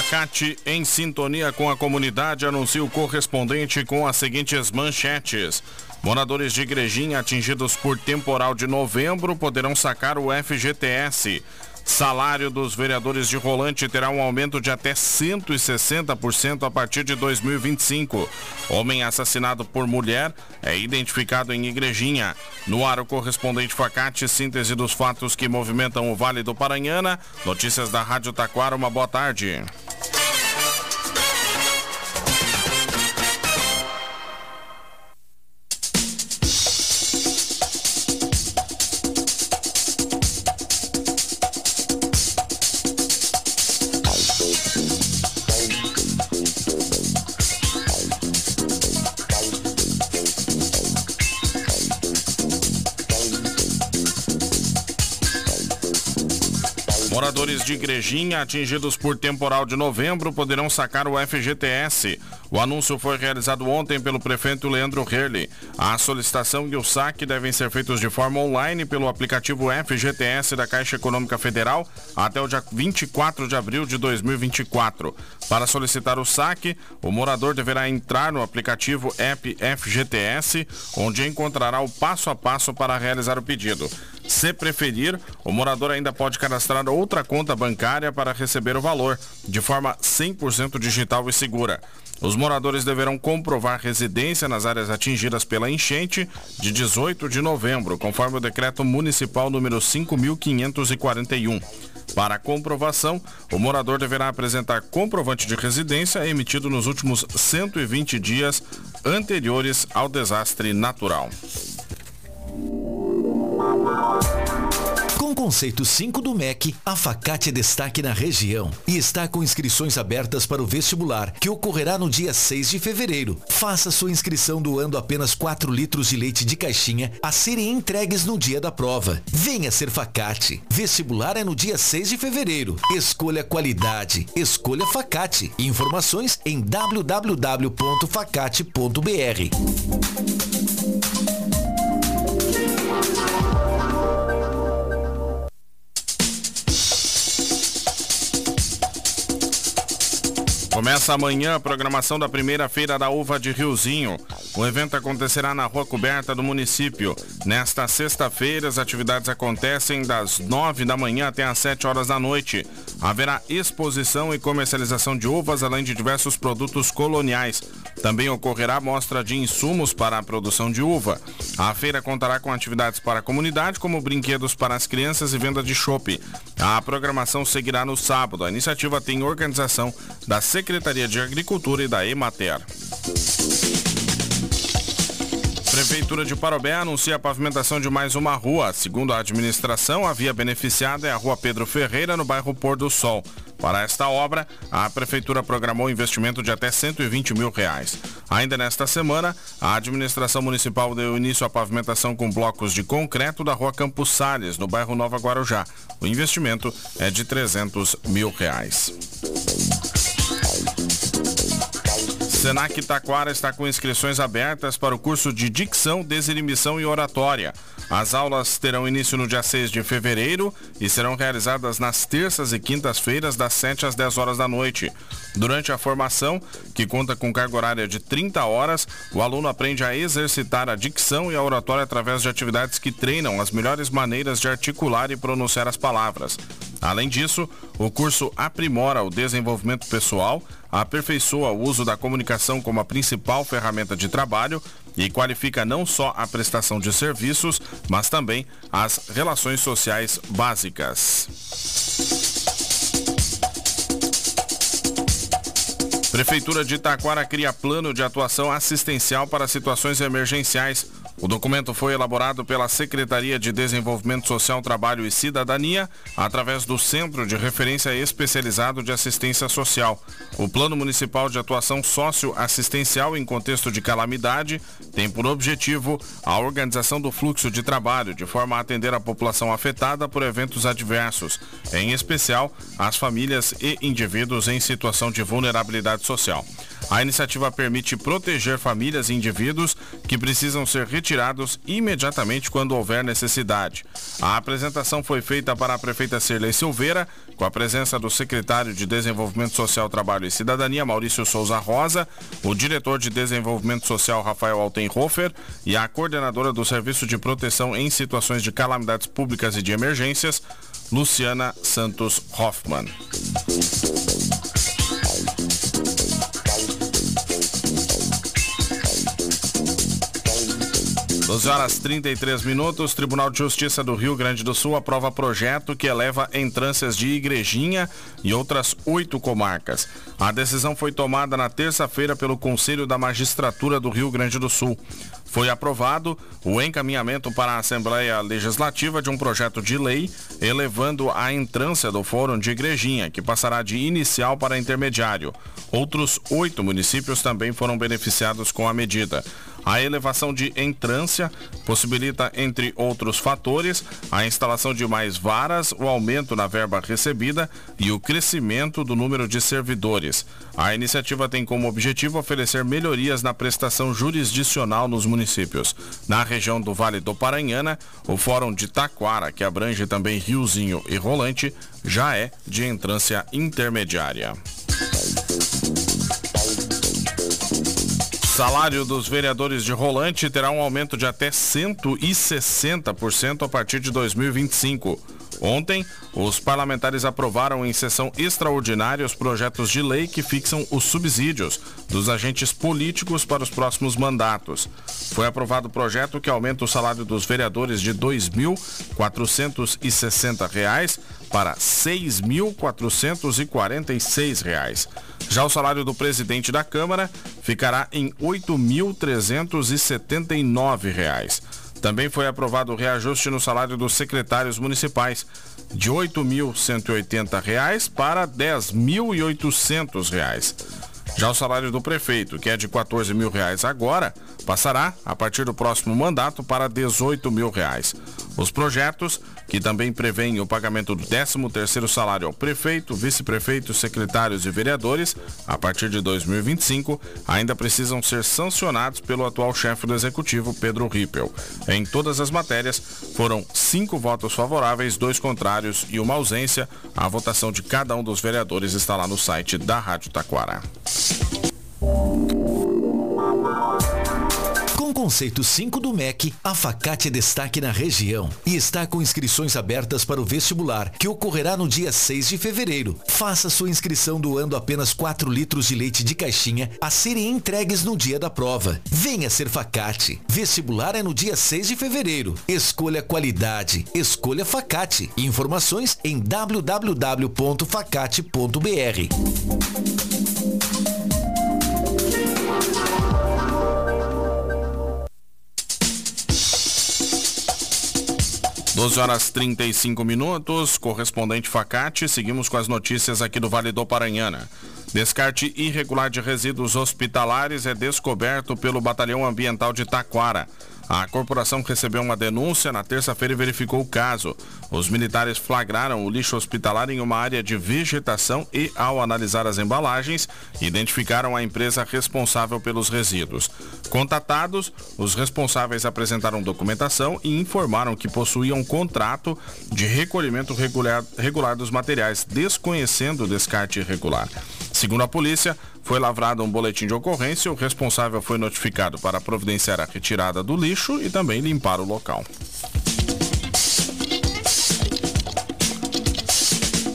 Faccat, em sintonia com a comunidade, anuncia o correspondente com as seguintes manchetes. Moradores de Igrejinha atingidos por temporal de novembro poderão sacar o FGTS. Salário dos vereadores de Rolante terá um aumento de até 160% a partir de 2025. Homem assassinado por mulher é identificado em Igrejinha. No ar, o correspondente Faccat, síntese dos fatos que movimentam o Vale do Paranhana. Notícias da Rádio Taquara, uma boa tarde. Moradores de Igrejinha atingidos por temporal de novembro poderão sacar o FGTS. O anúncio foi realizado ontem pelo prefeito Leandro Rerli. A solicitação e o saque devem ser feitos de forma online pelo aplicativo FGTS da Caixa Econômica Federal até o dia 24 de abril de 2024. Para solicitar o saque, o morador deverá entrar no aplicativo App FGTS, onde encontrará o passo a passo para realizar o pedido. Se preferir, o morador ainda pode cadastrar outra conta bancária para receber o valor, de forma 100% digital e segura. Os moradores deverão comprovar residência nas áreas atingidas pela enchente de 18 de novembro, conforme o decreto municipal número 5.541. Para a comprovação, o morador deverá apresentar comprovante de residência emitido nos últimos 120 dias anteriores ao desastre natural. Com o conceito 5 do MEC, a Faccat é destaque na região e está com inscrições abertas para o vestibular, que ocorrerá no dia 6 de fevereiro. Faça sua inscrição doando apenas 4 litros de leite de caixinha a serem entregues no dia da prova. Venha ser Faccat. Vestibular é no dia 6 de fevereiro. Escolha qualidade. Escolha Faccat. Informações em www.faccat.br. Começa amanhã a programação da primeira Feira da Uva de Riozinho. O evento acontecerá na Rua Coberta do município. Nesta sexta-feira, as atividades acontecem das 9 da manhã até às 7 horas da noite. Haverá exposição e comercialização de uvas, além de diversos produtos coloniais. Também ocorrerá mostra de insumos para a produção de uva. A feira contará com atividades para a comunidade, como brinquedos para as crianças e venda de chopp. A programação seguirá no sábado. A iniciativa tem organização da Secretaria de Agricultura e da Emater. Prefeitura de Parobé anuncia a pavimentação de mais uma rua. Segundo a administração, a via beneficiada é a Rua Pedro Ferreira, no bairro Pôr do Sol. Para esta obra, a Prefeitura programou um investimento de até R$ 120 mil. Ainda nesta semana, a administração municipal deu início à pavimentação com blocos de concreto da Rua Campos Salles, no bairro Nova Guarujá. O investimento é de R$ 300 mil. Senac Taquara está com inscrições abertas para o curso de Dicção, Desinhibição e Oratória. As aulas terão início no dia 6 de fevereiro e serão realizadas nas terças e quintas-feiras, das 7 às 10 horas da noite. Durante a formação, que conta com carga horária de 30 horas, o aluno aprende a exercitar a dicção e a oratória através de atividades que treinam as melhores maneiras de articular e pronunciar as palavras. Além disso, o curso aprimora o desenvolvimento pessoal, aperfeiçoa o uso da comunicação como a principal ferramenta de trabalho e qualifica não só a prestação de serviços, mas também as relações sociais básicas. Prefeitura de Taquara cria plano de atuação assistencial para situações emergenciais. O documento foi elaborado pela Secretaria de Desenvolvimento Social, Trabalho e Cidadania, através do Centro de Referência Especializado de Assistência Social. O Plano Municipal de Atuação Socioassistencial em Contexto de Calamidade tem por objetivo a organização do fluxo de trabalho, de forma a atender a população afetada por eventos adversos, em especial as famílias e indivíduos em situação de vulnerabilidade social. A iniciativa permite proteger famílias e indivíduos que precisam ser retirados retirados imediatamente quando houver necessidade. A apresentação foi feita para a prefeita Cirlei Silveira, com a presença do secretário de Desenvolvimento Social, Trabalho e Cidadania, Maurício Souza Rosa, o diretor de Desenvolvimento Social, Rafael Altenhofer, e a coordenadora do Serviço de Proteção em Situações de Calamidades Públicas e de Emergências, Luciana Santos Hoffmann. Horas 12h33, Tribunal de Justiça do Rio Grande do Sul aprova projeto que eleva entrâncias de Igrejinha e outras 8 comarcas. A decisão foi tomada na terça-feira pelo Conselho da Magistratura do Rio Grande do Sul. Foi aprovado o encaminhamento para a Assembleia Legislativa de um projeto de lei elevando a entrância do Fórum de Igrejinha, que passará de inicial para intermediário. Outros 8 municípios também foram beneficiados com a medida. A elevação de entrância possibilita, entre outros fatores, a instalação de mais varas, o aumento na verba recebida e o crescimento do número de servidores. A iniciativa tem como objetivo oferecer melhorias na prestação jurisdicional nos municípios. Na região do Vale do Paranhana, o Fórum de Taquara, que abrange também Riozinho e Rolante, já é de entrância intermediária. O salário dos vereadores de Rolante terá um aumento de até 160% a partir de 2025. Ontem, os parlamentares aprovaram em sessão extraordinária os projetos de lei que fixam os subsídios dos agentes políticos para os próximos mandatos. Foi aprovado o projeto que aumenta o salário dos vereadores de R$ 2.460 para R$ 6.446. Já o salário do presidente da Câmara ficará em R$ 8.379. Também foi aprovado o reajuste no salário dos secretários municipais, de R$ 8.180 para R$ 10.800. Já o salário do prefeito, que é de R$ 14.000 agora, passará, a partir do próximo mandato, para R$ 18.000. Os projetos, que também prevêem o pagamento do 13º salário ao prefeito, vice-prefeito, secretários e vereadores, a partir de 2025, ainda precisam ser sancionados pelo atual chefe do Executivo, Pedro Rippel. Em todas as matérias, foram 5 votos favoráveis, 2 contrários e uma ausência. A votação de cada um dos vereadores está lá no site da Rádio Taquara. Com o conceito 5 do MEC, a Faccat é destaque na região e está com inscrições abertas para o vestibular, que ocorrerá no dia 6 de fevereiro. Faça sua inscrição doando apenas 4 litros de leite de caixinha a serem entregues no dia da prova. Venha ser Faccat. Vestibular é no dia 6 de fevereiro. Escolha qualidade. Escolha Faccat. Informações em www.faccat.br. Horas 12h35, Correspondente Faccat, seguimos com as notícias aqui do Vale do Paranhana. Descarte irregular de resíduos hospitalares é descoberto pelo Batalhão Ambiental de Taquara. A corporação recebeu uma denúncia na terça-feira e verificou o caso. Os militares flagraram o lixo hospitalar em uma área de vegetação e, ao analisar as embalagens, identificaram a empresa responsável pelos resíduos. Contatados, os responsáveis apresentaram documentação e informaram que possuíam contrato de recolhimento regular dos materiais, desconhecendo o descarte irregular. Segundo a polícia, foi lavrado um boletim de ocorrência, o responsável foi notificado para providenciar a retirada do lixo e também limpar o local.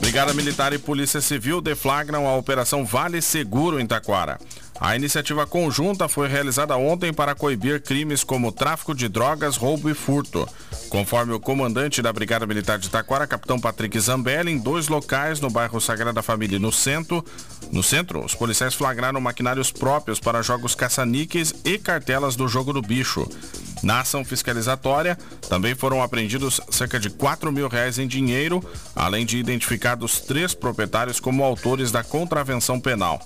Brigada Militar e Polícia Civil deflagram a Operação Vale Seguro em Taquara. A iniciativa conjunta foi realizada ontem para coibir crimes como tráfico de drogas, roubo e furto. Conforme o comandante da Brigada Militar de Taquara, capitão Patrick Zambelli, em 2 locais, no bairro Sagrada Família e no centro, os policiais flagraram maquinários próprios para jogos caça-níqueis e cartelas do jogo do bicho. Na ação fiscalizatória, também foram apreendidos cerca de R$ 4.000 em dinheiro, além de identificados 3 proprietários como autores da contravenção penal.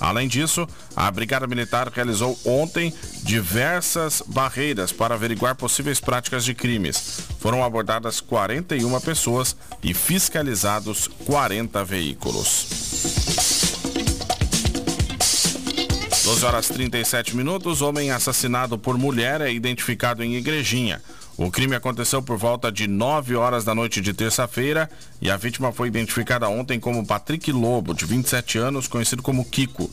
Além disso, a Brigada Militar realizou ontem diversas barreiras para averiguar possíveis práticas de crimes. Foram abordadas 41 pessoas e fiscalizados 40 veículos. 12h37, homem assassinado por mulher é identificado em Igrejinha. O crime aconteceu por volta de 9 horas da noite de terça-feira e a vítima foi identificada ontem como Patrick Lobo, de 27 anos, conhecido como Kiko.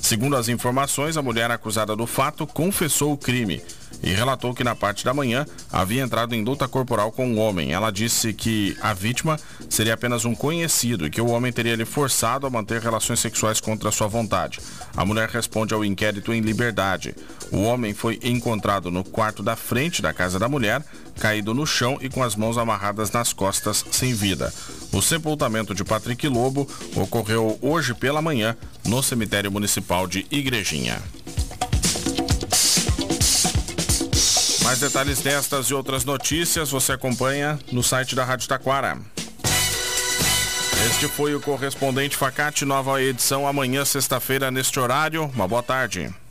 Segundo as informações, a mulher acusada do fato confessou o crime e relatou que na parte da manhã havia entrado em luta corporal com um homem. Ela disse que a vítima seria apenas um conhecido e que o homem teria lhe forçado a manter relações sexuais contra sua vontade. A mulher responde ao inquérito em liberdade. O homem foi encontrado no quarto da frente da casa da mulher, caído no chão e com as mãos amarradas nas costas, sem vida. O sepultamento de Patrick Lobo ocorreu hoje pela manhã no cemitério municipal de Igrejinha. Mais detalhes destas e outras notícias você acompanha no site da Rádio Taquara. Este foi o Correspondente Faccat, nova edição amanhã, sexta-feira, neste horário. Uma boa tarde.